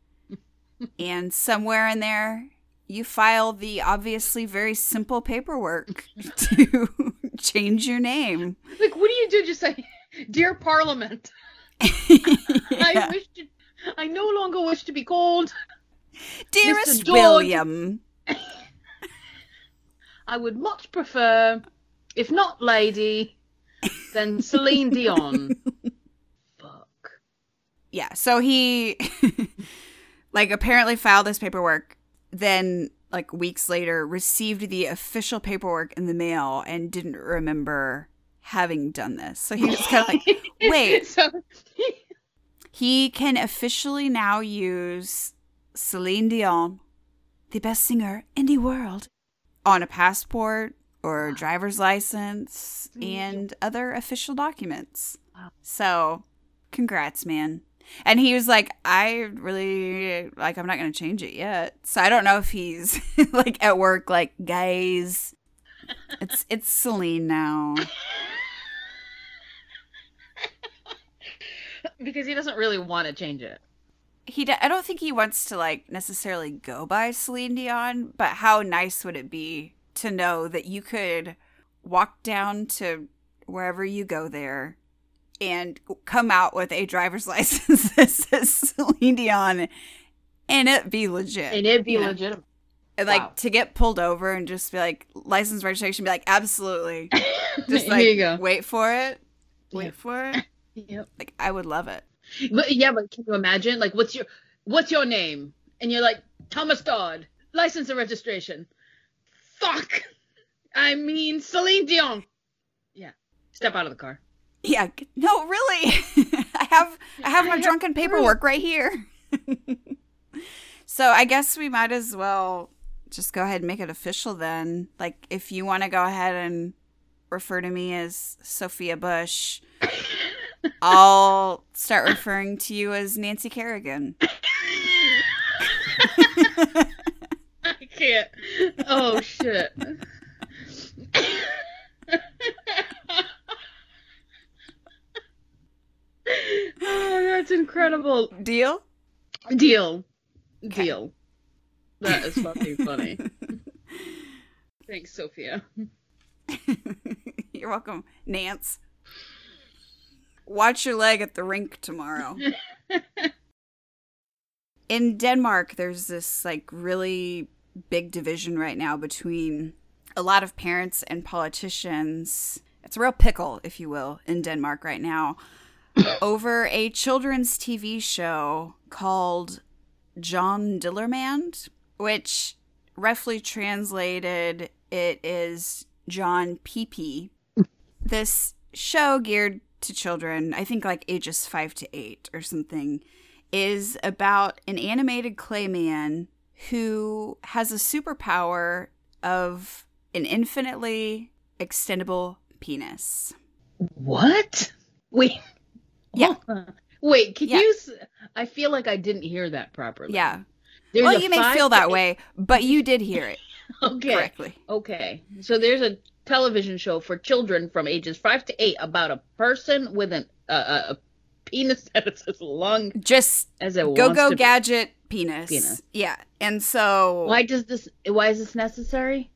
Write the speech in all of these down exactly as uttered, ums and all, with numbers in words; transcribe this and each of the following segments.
And somewhere in there, you file the obviously very simple paperwork to change your name. Like, what do you do? Just say... Dear Parliament, yeah. I wish to, I no longer wish to be called Dearest William. I would much prefer, if not lady, than Celine Dion. Fuck. Yeah, so he, like, apparently filed this paperwork, then, like, weeks later, received the official paperwork in the mail and didn't remember having done this. So he was kind of like, wait. So- he can officially now use Celine Dion, the best singer in the world, on a passport or a driver's license and other official documents. So congrats, man. And he was like, I really, like, I'm not going to change it yet. So I don't know if he's like at work, like, guys, it's it's Celine now. Because he doesn't really want to change it. He, d- I don't think he wants to, like, necessarily go by Celine Dion, but how nice would it be to know that you could walk down to wherever you go there and come out with a driver's license that says Celine Dion and it be legit. And it be you know? legitimate. And, like, wow. To get pulled over and just be like, license registration, be like, absolutely. Just, like, Here you go. wait for it. Wait yeah. for it. Yep. Like, I would love it. But, yeah, but can you imagine? Like, what's your what's your name? And you're like, Thomas Dodd, license and registration. Fuck. I mean, Celine Dion. Yeah. Step out of the car. Yeah. No, really. I have I have I my have drunken paperwork right here. So I guess we might as well just go ahead and make it official then. Like, if you want to go ahead and refer to me as Sophia Bush. I'll start referring to you as Nancy Kerrigan. I can't. Oh, shit. Oh, that's incredible. Deal? Deal. Okay. Deal. That is fucking funny. Thanks, Sophia. You're welcome, Nance. Watch your leg at the rink tomorrow. In Denmark, there's this like really big division right now between a lot of parents and politicians. It's a real pickle, if you will, in Denmark right now over a children's T V show called John Dillermand, which roughly translated, it is John Pee-Pee. This show geared to children, I think like ages five to eight or something, is about an animated clay man who has a superpower of an infinitely extendable penis. What? Wait. Yeah. Wait, can yeah. you... S- I feel like I didn't hear that properly. Yeah. There's well, you may feel that eight- way, but you did hear it okay. correctly. Okay. So there's a television show for children from ages five to eight about a person with an, uh, a penis that is as long just as it go go gadget be. penis. Penis. Yeah. And so why does this? Why is this necessary?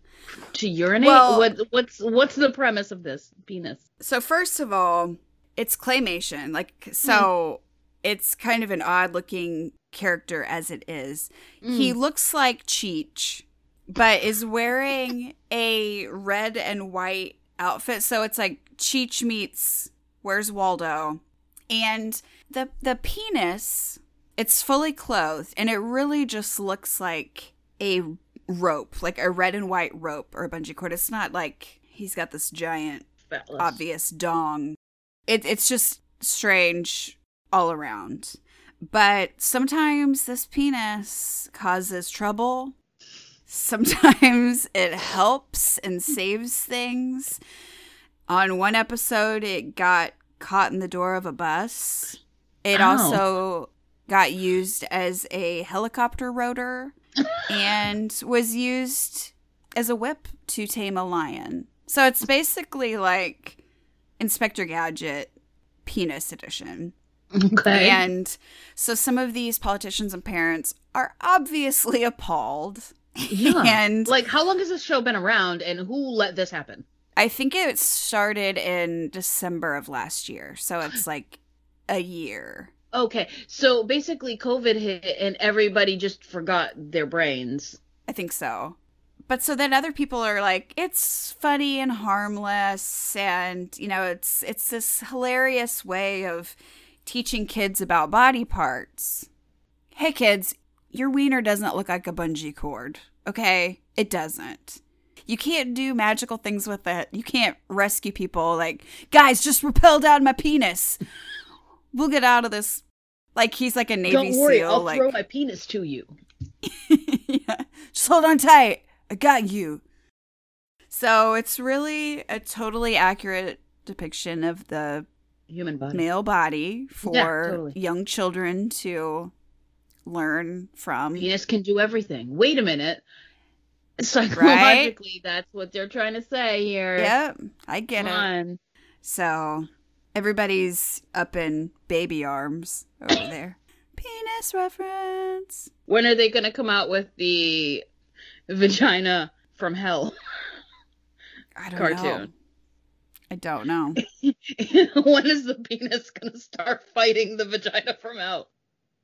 To urinate? Well, what, what's what's the premise of this penis? So first of all, it's claymation. Like so, mm. it's kind of an odd looking character as it is. Mm. He looks like Cheech, but is wearing a red and white outfit. So it's like Cheech meets Where's Waldo. And the the penis, it's fully clothed, and it really just looks like a rope, like a red and white rope or a bungee cord. It's not like he's got this giant, Fatless. obvious dong. It, it's just strange all around. But sometimes this penis causes trouble. Sometimes it helps and saves things. On one episode, it got caught in the door of a bus. It Ow. also got used as a helicopter rotor and was used as a whip to tame a lion. So it's basically like Inspector Gadget penis edition. Okay. And so some of these politicians and parents are obviously appalled. Yeah. And like, how long has this show been around and who let this happen? I think it started in December of last year, so it's like a year. Okay, so basically COVID hit and everybody just forgot their brains. I think so. But so then other people are like, it's funny and harmless, and, you know, it's it's this hilarious way of teaching kids about body parts. Hey, kids, your wiener doesn't look like a bungee cord, okay? It doesn't. You can't do magical things with it. You can't rescue people. Like, guys, just rappel down my penis. We'll get out of this. Like, he's like a Navy SEAL. Don't worry, seal, I'll like... throw my penis to you. Yeah. Just hold on tight. I got you. So it's really a totally accurate depiction of the human body, male body for yeah, totally. young children to learn from. Penis can do everything. Wait a minute. Psychologically, right? That's what they're trying to say here. Yep, I get Come it. On. So everybody's up in baby arms over there. Penis reference. When are they going to come out with the vagina from hell I don't cartoon? Know. I don't know. When is the penis going to start fighting the vagina from hell?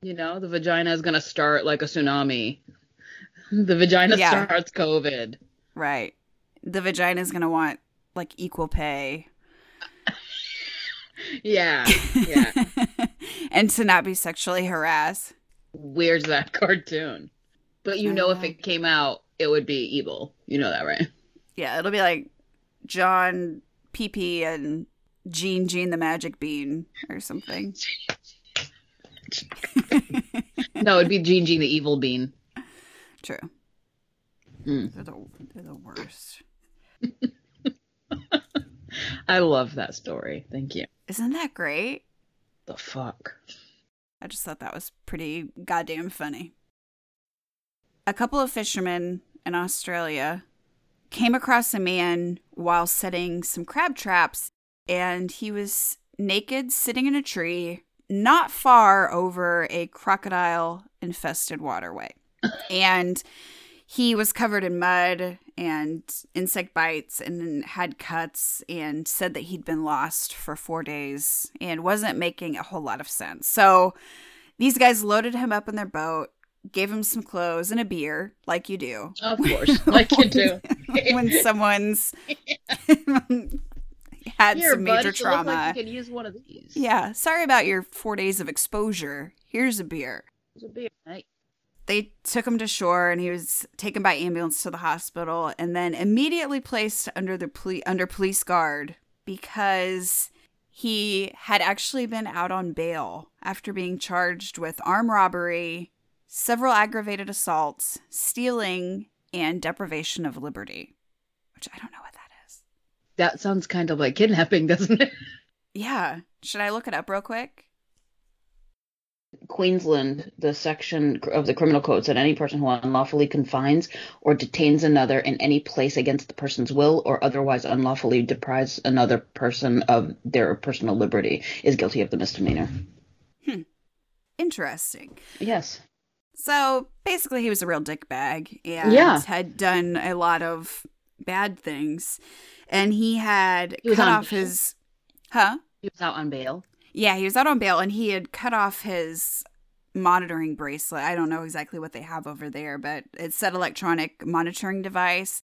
You know, the vagina is going to start like a tsunami. The vagina yeah. starts COVID. Right. The vagina's going to want, like, equal pay. yeah. Yeah. And to not be sexually harassed. Where's that cartoon? But you know, know if it came out, it would be evil. You know that, right? Yeah. It'll be like John Pee-Pee and Gene Gene the Magic Bean or something. No, it'd be Gene Gene the Evil Bean. True. Mm. They're, the, they're the worst. I love that story. Thank you. Isn't that great? The fuck? I just thought that was pretty goddamn funny. a couple of fishermen in Australia came across a man while setting some crab traps, and he was naked, sitting in a tree, not far over a crocodile-infested waterway. And he was covered in mud and insect bites and had cuts, and said that he'd been lost for four days and wasn't making a whole lot of sense. So these guys loaded him up in their boat, gave him some clothes and a beer, like you do. Of course, like you do. When someone's had Here, some major bud, trauma. Like you can use one of these. Yeah, sorry about your four days of exposure. Here's a beer. Here's a beer, right? They took him to shore, and he was taken by ambulance to the hospital and then immediately placed under the poli- under police guard because he had actually been out on bail after being charged with armed robbery, several aggravated assaults, stealing, and deprivation of liberty, which I don't know what that is. That sounds kind of like kidnapping, doesn't it? Yeah. Should I look it up real quick? Queensland, the section of the criminal code said any person who unlawfully confines or detains another in any place against the person's will or otherwise unlawfully deprives another person of their personal liberty is guilty of the misdemeanor. Hmm. Interesting. Yes. So basically he was a real dickbag and yeah. had done a lot of bad things. And he had he cut off bail. his... Huh? He was out on bail. Yeah, he was out on bail and he had cut off his monitoring bracelet. I don't know exactly what they have over there, but it said electronic monitoring device.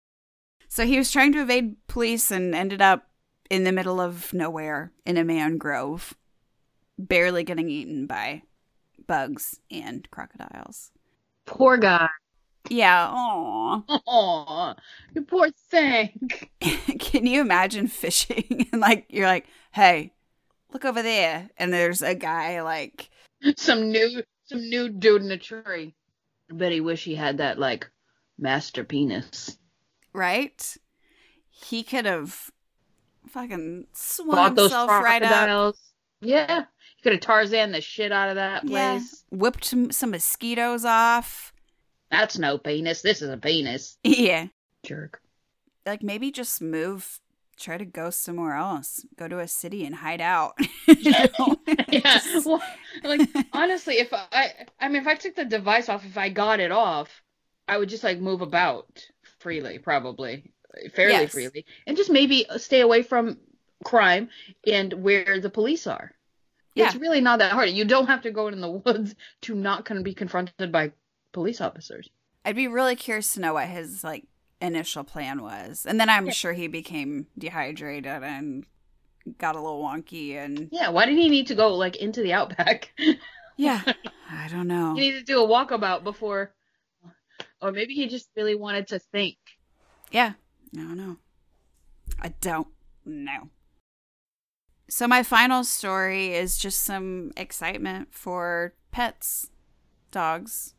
So he was trying to evade police and ended up in the middle of nowhere in a mangrove, barely getting eaten by bugs and crocodiles. Poor guy. Yeah. Aww. Aww. You poor thing. Can you imagine fishing and like you're like, hey, look over there, and there's a guy like some new some new dude in a tree. I bet he wish he had that like master penis. Right? He could have fucking swung himself right up. Yeah. Could have Tarzan the shit out of that place. Yeah. Whipped some, some mosquitoes off. That's no penis. This is a penis. Yeah. Jerk. Like maybe just move, try to go somewhere else. Go to a city and hide out. You know? Yeah. Well, like honestly, if I, I mean, if I took the device off, if I got it off, I would just like move about freely, probably fairly yes. freely, and just maybe stay away from crime and where the police are. Yeah. It's really not that hard. You don't have to go in the woods to not be confronted by police officers. I'd be really curious to know what his like initial plan was. And then I'm yeah. sure he became dehydrated and got a little wonky. And yeah, why did he need to go like into the outback? Yeah, I don't know. He needed to do a walkabout before. Or maybe he just really wanted to think. Yeah, I don't know. I don't know. So my final story is just some excitement for pets, dogs,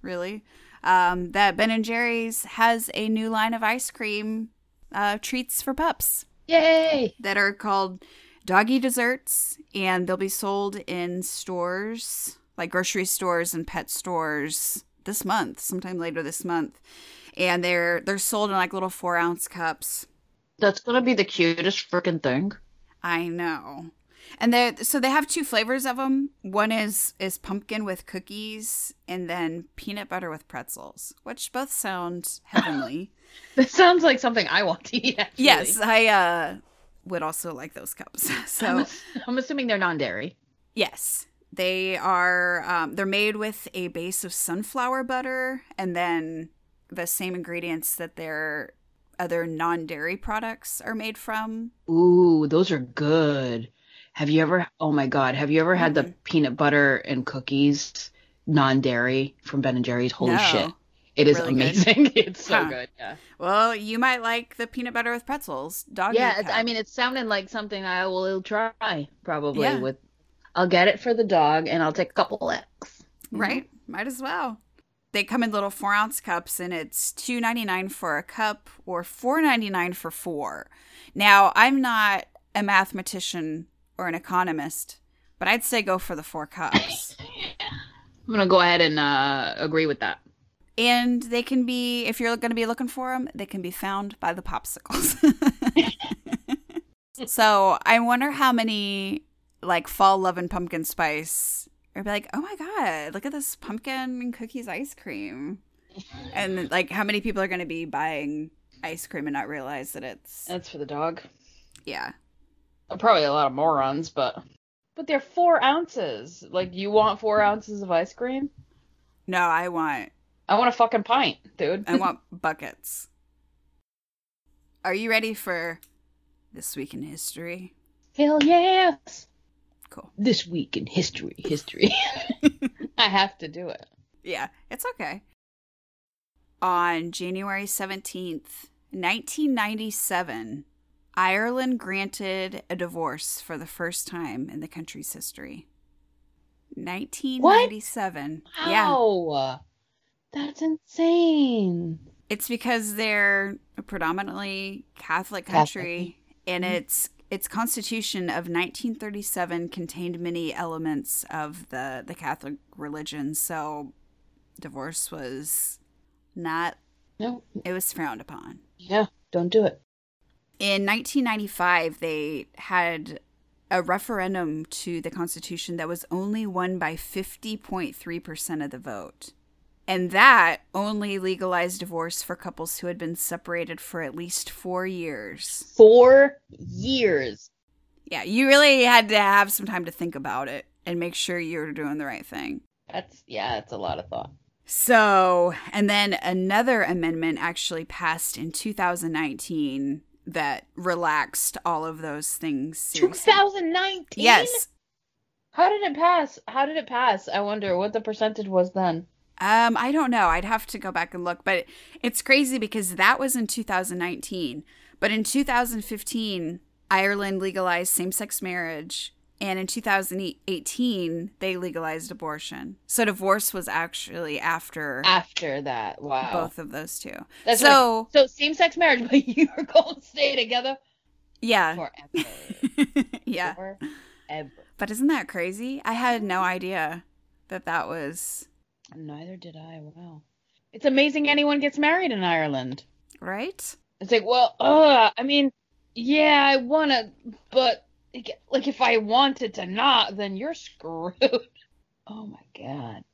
really, um, that Ben and Jerry's has a new line of ice cream uh, treats for pups. Yay! That are called doggy desserts, and they'll be sold in stores, like grocery stores and pet stores this month, sometime later this month. And they're they're sold in like little four-ounce cups. That's going to be the cutest freaking thing. I know. And they so they have two flavors of them. One is, is pumpkin with cookies and then peanut butter with pretzels, which both sound heavenly. That sounds like something I want to eat, actually. Yes, I uh, would also like those cups. So I'm, I'm assuming they're non-dairy. Yes. They are um, they're made with a base of sunflower butter and then the same ingredients that they're other non-dairy products are made from. Ooh, those are good. Have you ever, oh my God, have you ever had mm-hmm. the peanut butter and cookies non-dairy from Ben and Jerry's? Holy no. shit. It is really amazing. Good. It's so huh. good. Yeah. Well, you might like the peanut butter with pretzels. Doggy yeah, it's, I mean, it's sounding like something I will try probably yeah. with. I'll get it for the dog and I'll take a couple X. Mm-hmm. Right? Might as well. They come in little four ounce cups, and it's two dollars and ninety-nine cents for a cup or four dollars and ninety-nine cents for four. Now, I'm not a mathematician or an economist, but I'd say go for the four cups. I'm going to go ahead and uh, agree with that. And they can be, if you're going to be looking for them, they can be found by the popsicles. So I wonder how many like fall love and pumpkin spice are like, oh my God, look at this pumpkin cookies ice cream. And like how many people are going to be buying ice cream and not realize that it's. That's for the dog. Yeah. Probably a lot of morons, but. But they're four ounces. Like, you want four ounces of ice cream? No, I want. I want a fucking pint, dude. I want buckets. Are you ready for This Week in History? Hell yes! Cool. This Week in History. History. I have to do it. Yeah, it's okay. On January seventeenth, nineteen ninety-seven, Ireland granted a divorce for the first time in the country's history. nineteen ninety-seven. What? Wow. Yeah. That's insane. It's because they're a predominantly Catholic country, Catholic. And its its constitution of nineteen thirty-seven contained many elements of the, the Catholic religion, so divorce was... Not, no, it was frowned upon. Yeah, don't do it. In nineteen ninety-five, they had a referendum to the Constitution that was only won by fifty point three percent of the vote. And that only legalized divorce for couples who had been separated for at least four years. Four years. Yeah, you really had to have some time to think about it and make sure you were doing the right thing. That's, yeah, that's a lot of thought. So, and then another amendment actually passed in two thousand nineteen that relaxed all of those things. Seriously. two thousand nineteen? Yes. How did it pass? How did it pass? I wonder what the percentage was then. Um, I don't know. I'd have to go back and look. But it's crazy because that was in two thousand nineteen. But in two thousand fifteen, Ireland legalized same-sex marriage. And in two thousand eighteen, they legalized abortion. So divorce was actually after... After that, wow. Both of those two. That's so like, so same-sex marriage, but you were going to stay together? Yeah. Forever. Yeah. Forever. But isn't that crazy? I had no idea that that was... Neither did I, wow. It's amazing anyone gets married in Ireland. Right? It's like, well, uh, I mean, yeah, I want to, but... Like, if I wanted to not, then you're screwed. Oh, my God.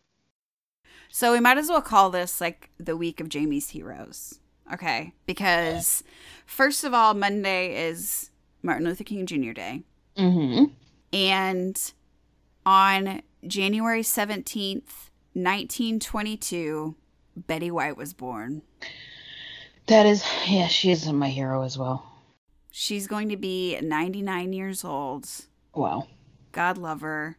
So we might as well call this, like, the week of Jamie's Heroes. Okay? Because, first of all, Monday is Martin Luther King Junior Day. Mm-hmm. And on January seventeenth, nineteen twenty-two, Betty White was born. That is, yeah, she is my hero as well. She's going to be ninety-nine years old. Wow. God love her.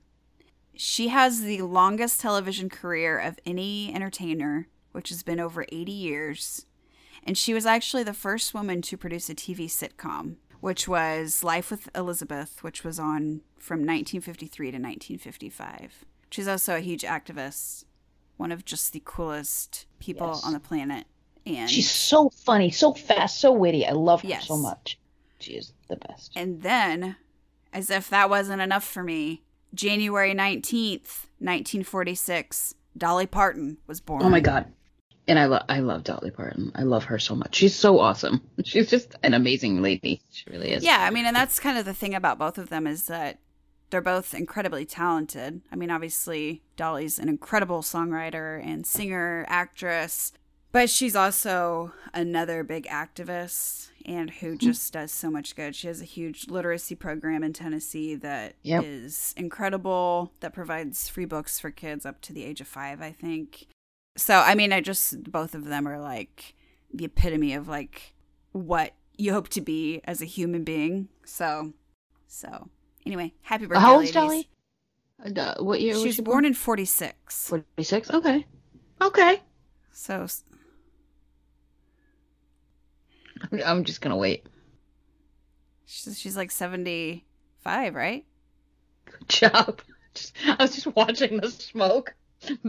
She has the longest television career of any entertainer, which has been over eighty years. And she was actually the first woman to produce a T V sitcom, which was Life with Elizabeth, which was on from nineteen fifty-three to nineteen fifty-five. She's also a huge activist, one of just the coolest people yes. on the planet. And she's so funny, so fast, so witty. I love her yes. so much. She is the best. And then, as if that wasn't enough for me, January nineteenth, nineteen forty-six, Dolly Parton was born. Oh, my God. And I, lo- I love Dolly Parton. I love her so much. She's so awesome. She's just an amazing lady. She really is. Yeah, I mean, and that's kind of the thing about both of them is that they're both incredibly talented. I mean, obviously, Dolly's an incredible songwriter and singer, actress. But she's also another big activist and who just does so much good. She has a huge literacy program in Tennessee that yep. is incredible, that provides free books for kids up to the age of five, I think. So, I mean, I just, both of them are like the epitome of like what you hope to be as a human being. So, so anyway, happy birthday, How old's Dolly? Uh, what year was she born? She was born in forty-six. forty-six? Okay. Okay. So... I'm just going to wait. She's, she's like seventy-five, right? Good job. Just, I was just watching the smoke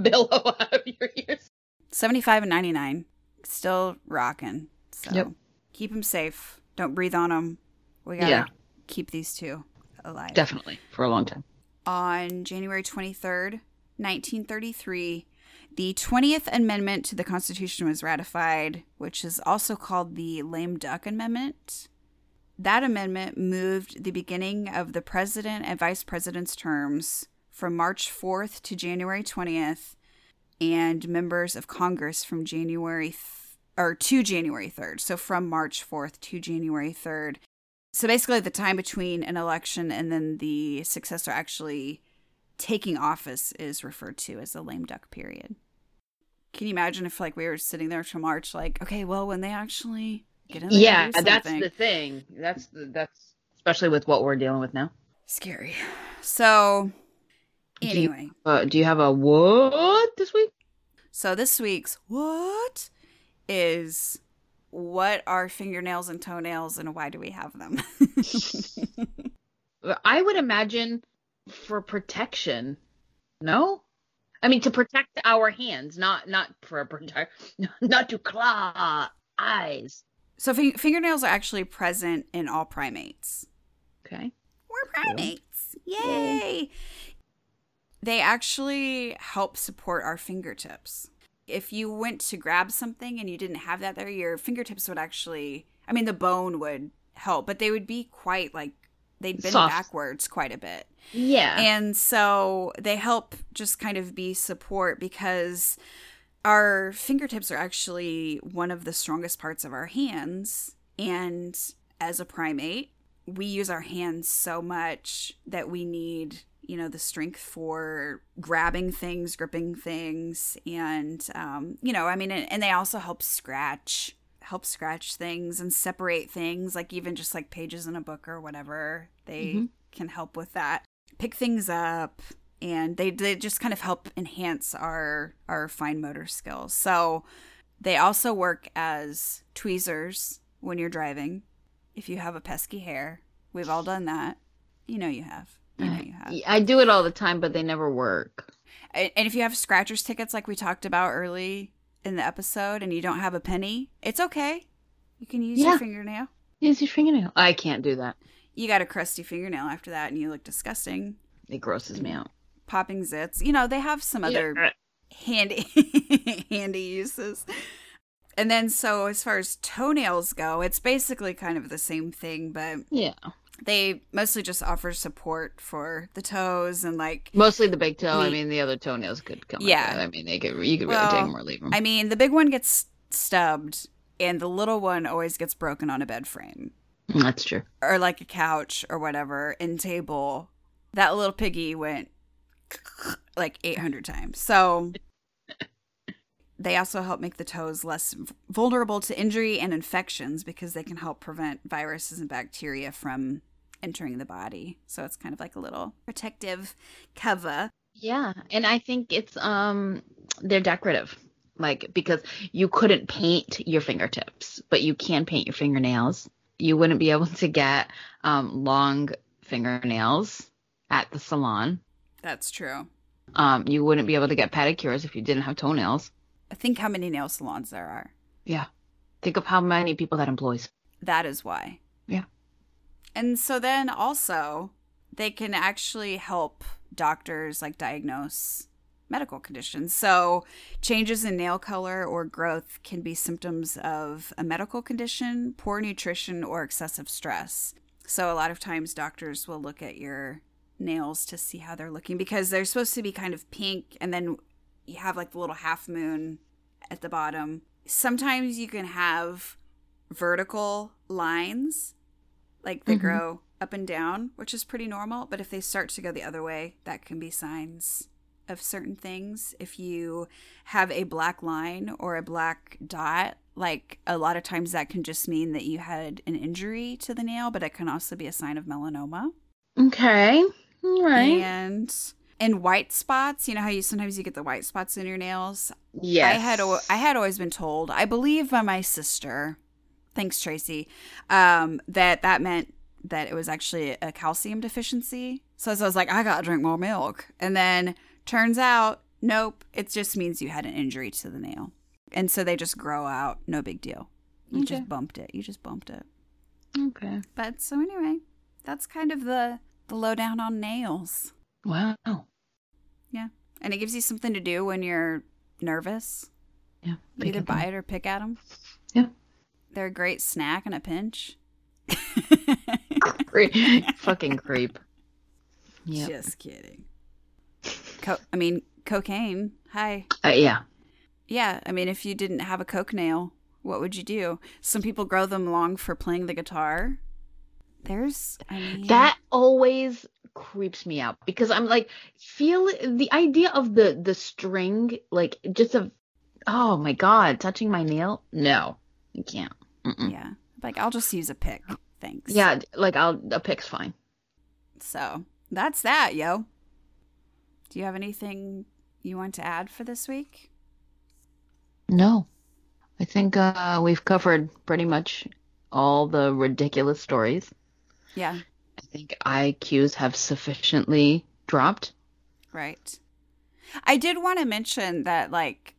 billow out of your ears. seventy-five and ninety-nine. Still rocking. So yep. Keep them safe. Don't breathe on them. We got to yeah. keep these two alive. Definitely. For a long time. On January twenty-third, nineteen thirty-three, The twentieth Amendment to the Constitution was ratified, which is also called the Lame Duck Amendment. That amendment moved the beginning of the president and vice president's terms from March fourth to January twentieth, and members of Congress from January th- or to January third. So from March fourth to January third. So basically the time between an election and then the successor actually taking office is referred to as the lame duck period. Can you imagine if like we were sitting there till March, like, okay, well, when they actually get in there, yeah, that's the thing. That's the, that's especially with what we're dealing with now. Scary. So anyway, do you, uh, do you have a what this week? So this week's what is what are fingernails and toenails and why do we have them? I would imagine for protection. No? I mean, to protect our hands, not not for protect, not to claw eyes. So f- fingernails are actually present in all primates. Okay. We're primates. Cool. Yay! Yeah. They actually help support our fingertips. If you went to grab something and you didn't have that there, your fingertips would actually, I mean, the bone would help, but they would be quite like, they'd bend soft backwards quite a bit. Yeah. And so they help just kind of be support because our fingertips are actually one of the strongest parts of our hands. And as a primate, we use our hands so much that we need, you know, the strength for grabbing things, gripping things. And, um, you know, I mean, and, and they also help scratch, help scratch things and separate things, like even just like pages in a book or whatever. They mm-hmm. can help with that. Pick things up. And they, they just kind of help enhance our, our fine motor skills. So they also work as tweezers when you're driving. If you have a pesky hair, we've all done that. You know you have. You know you have. I do it all the time, but they never work. And if you have scratchers tickets like we talked about early in the episode and you don't have a penny, it's okay. You can use yeah. your fingernail. Use your fingernail. I can't do that. You got a crusty fingernail after that and you look disgusting. It grosses me out. Popping zits. You know, they have some other yeah. handy handy uses. And then so as far as toenails go, it's basically kind of the same thing, but yeah, they mostly just offer support for the toes and like mostly the big toe. The, I mean, the other toenails could come yeah. out. I mean, they could you could well, really take them or leave them. I mean, the big one gets stubbed and the little one always gets broken on a bed frame. That's true. Or like a couch or whatever, and table. That little piggy went like eight hundred times. So they also help make the toes less vulnerable to injury and infections because they can help prevent viruses and bacteria from entering the body. So it's kind of like a little protective cover. Yeah. And I think it's, um, they're decorative, like, because you couldn't paint your fingertips, but you can paint your fingernails. You wouldn't be able to get, um, long fingernails at the salon. That's true. Um, you wouldn't be able to get pedicures if you didn't have toenails. I think how many nail salons there are. Yeah. Think of how many people that employs. That is why. Yeah. And so then also, they can actually help doctors like diagnose medical conditions. So changes in nail color or growth can be symptoms of a medical condition, poor nutrition, or excessive stress. So a lot of times doctors will look at your nails to see how they're looking because they're supposed to be kind of pink and then you have like the little half moon at the bottom. Sometimes you can have vertical lines, like they mm-hmm. grow up and down, which is pretty normal, but if they start to go the other way, that can be signs of certain things. If you have a black line or a black dot, like a lot of times that can just mean that you had an injury to the nail, but it can also be a sign of melanoma. Okay. All right. And in white spots, you know how you sometimes you get the white spots in your nails? Yes. I had I had always been told, I believe by my sister, thanks Tracy, um, that that meant that it was actually a calcium deficiency. So, so I was like, I gotta drink more milk. And then turns out, nope, it just means you had an injury to the nail. And so they just grow out, no big deal. You okay. just bumped it. You just bumped it. Okay. But so anyway, that's kind of the... the lowdown on nails. Wow. Yeah. And it gives you something to do when you're nervous. Yeah. You either buy it or pick at them. Yeah. They're a great snack in a pinch. Fucking creep. Yep. Just kidding. Co- I mean, cocaine. Hi. Uh, yeah. Yeah. I mean, if you didn't have a coke nail, what would you do? Some people grow them long for playing the guitar. There's, I mean... That always creeps me out because I'm like, feel the idea of the, the string, like just a, oh my God, touching my nail. No, I can't. Mm-mm. Yeah. Like, I'll just use a pick. Thanks. Yeah. Like I'll, a pick's fine. So that's that, yo. Do you have anything you want to add for this week? No. I think uh, we've covered pretty much all the ridiculous stories. Yeah. I think I Qs have sufficiently dropped. Right. I did want to mention that, like,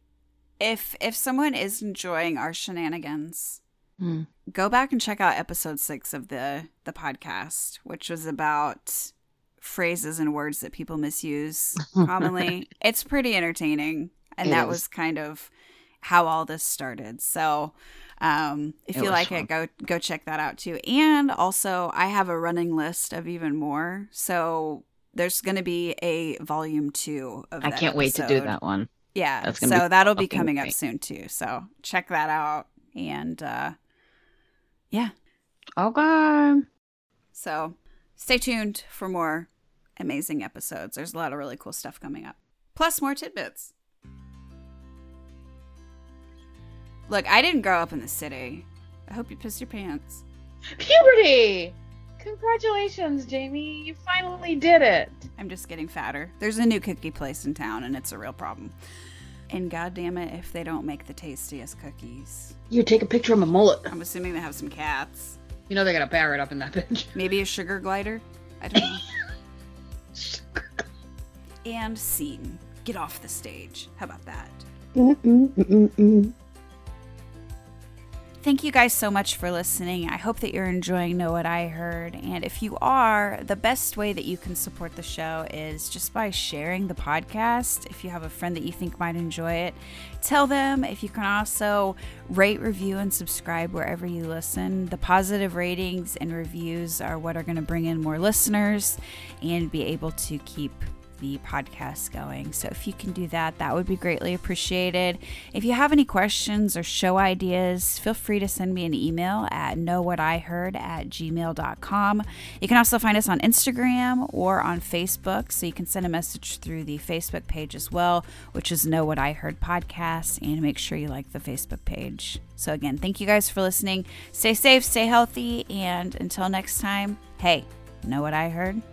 if if someone is enjoying our shenanigans, mm. go back and check out episode six of the, the podcast, which was about phrases and words that people misuse commonly. It's pretty entertaining. And it that is. was kind of how all this started. So um, if it you like fun. it, go go check that out too. And also, I have a running list of even more. So there's going to be a volume two of I that can't episode. wait to do that one. Yeah. That's gonna so be that'll be coming great. up soon too. So check that out. And uh, yeah. Okay. So stay tuned for more amazing episodes. There's a lot of really cool stuff coming up. Plus more tidbits. Look, I didn't grow up in the city. I hope you pissed your pants. Puberty! Congratulations, Jamie. You finally did it. I'm just getting fatter. There's a new cookie place in town, and it's a real problem. And goddamn it, if they don't make the tastiest cookies. You take a picture of my mullet. I'm assuming they have some cats. You know they got a parrot up in that bitch. Maybe a sugar glider? I don't know. Sugar glider. And scene. Get off the stage. How about that? Mm-mm, mm-mm, mm. Thank you guys so much for listening. I hope that you're enjoying Know What I Heard. And if you are, the best way that you can support the show is just by sharing the podcast. If you have a friend that you think might enjoy it, tell them. If you can also rate, review, and subscribe wherever you listen. The positive ratings and reviews are what are going to bring in more listeners and be able to keep the podcast going. So if you can do that, that would be greatly appreciated. If you have any questions or show ideas, feel free to send me an email at know what I heard at gmail dot com. You can also find us on Instagram or on Facebook, so you can send a message through the Facebook page as well, which is Know What I Heard Podcast, and make sure you like the Facebook page. So again, thank you guys for listening. Stay safe, stay healthy, and until next time, hey, know what I heard?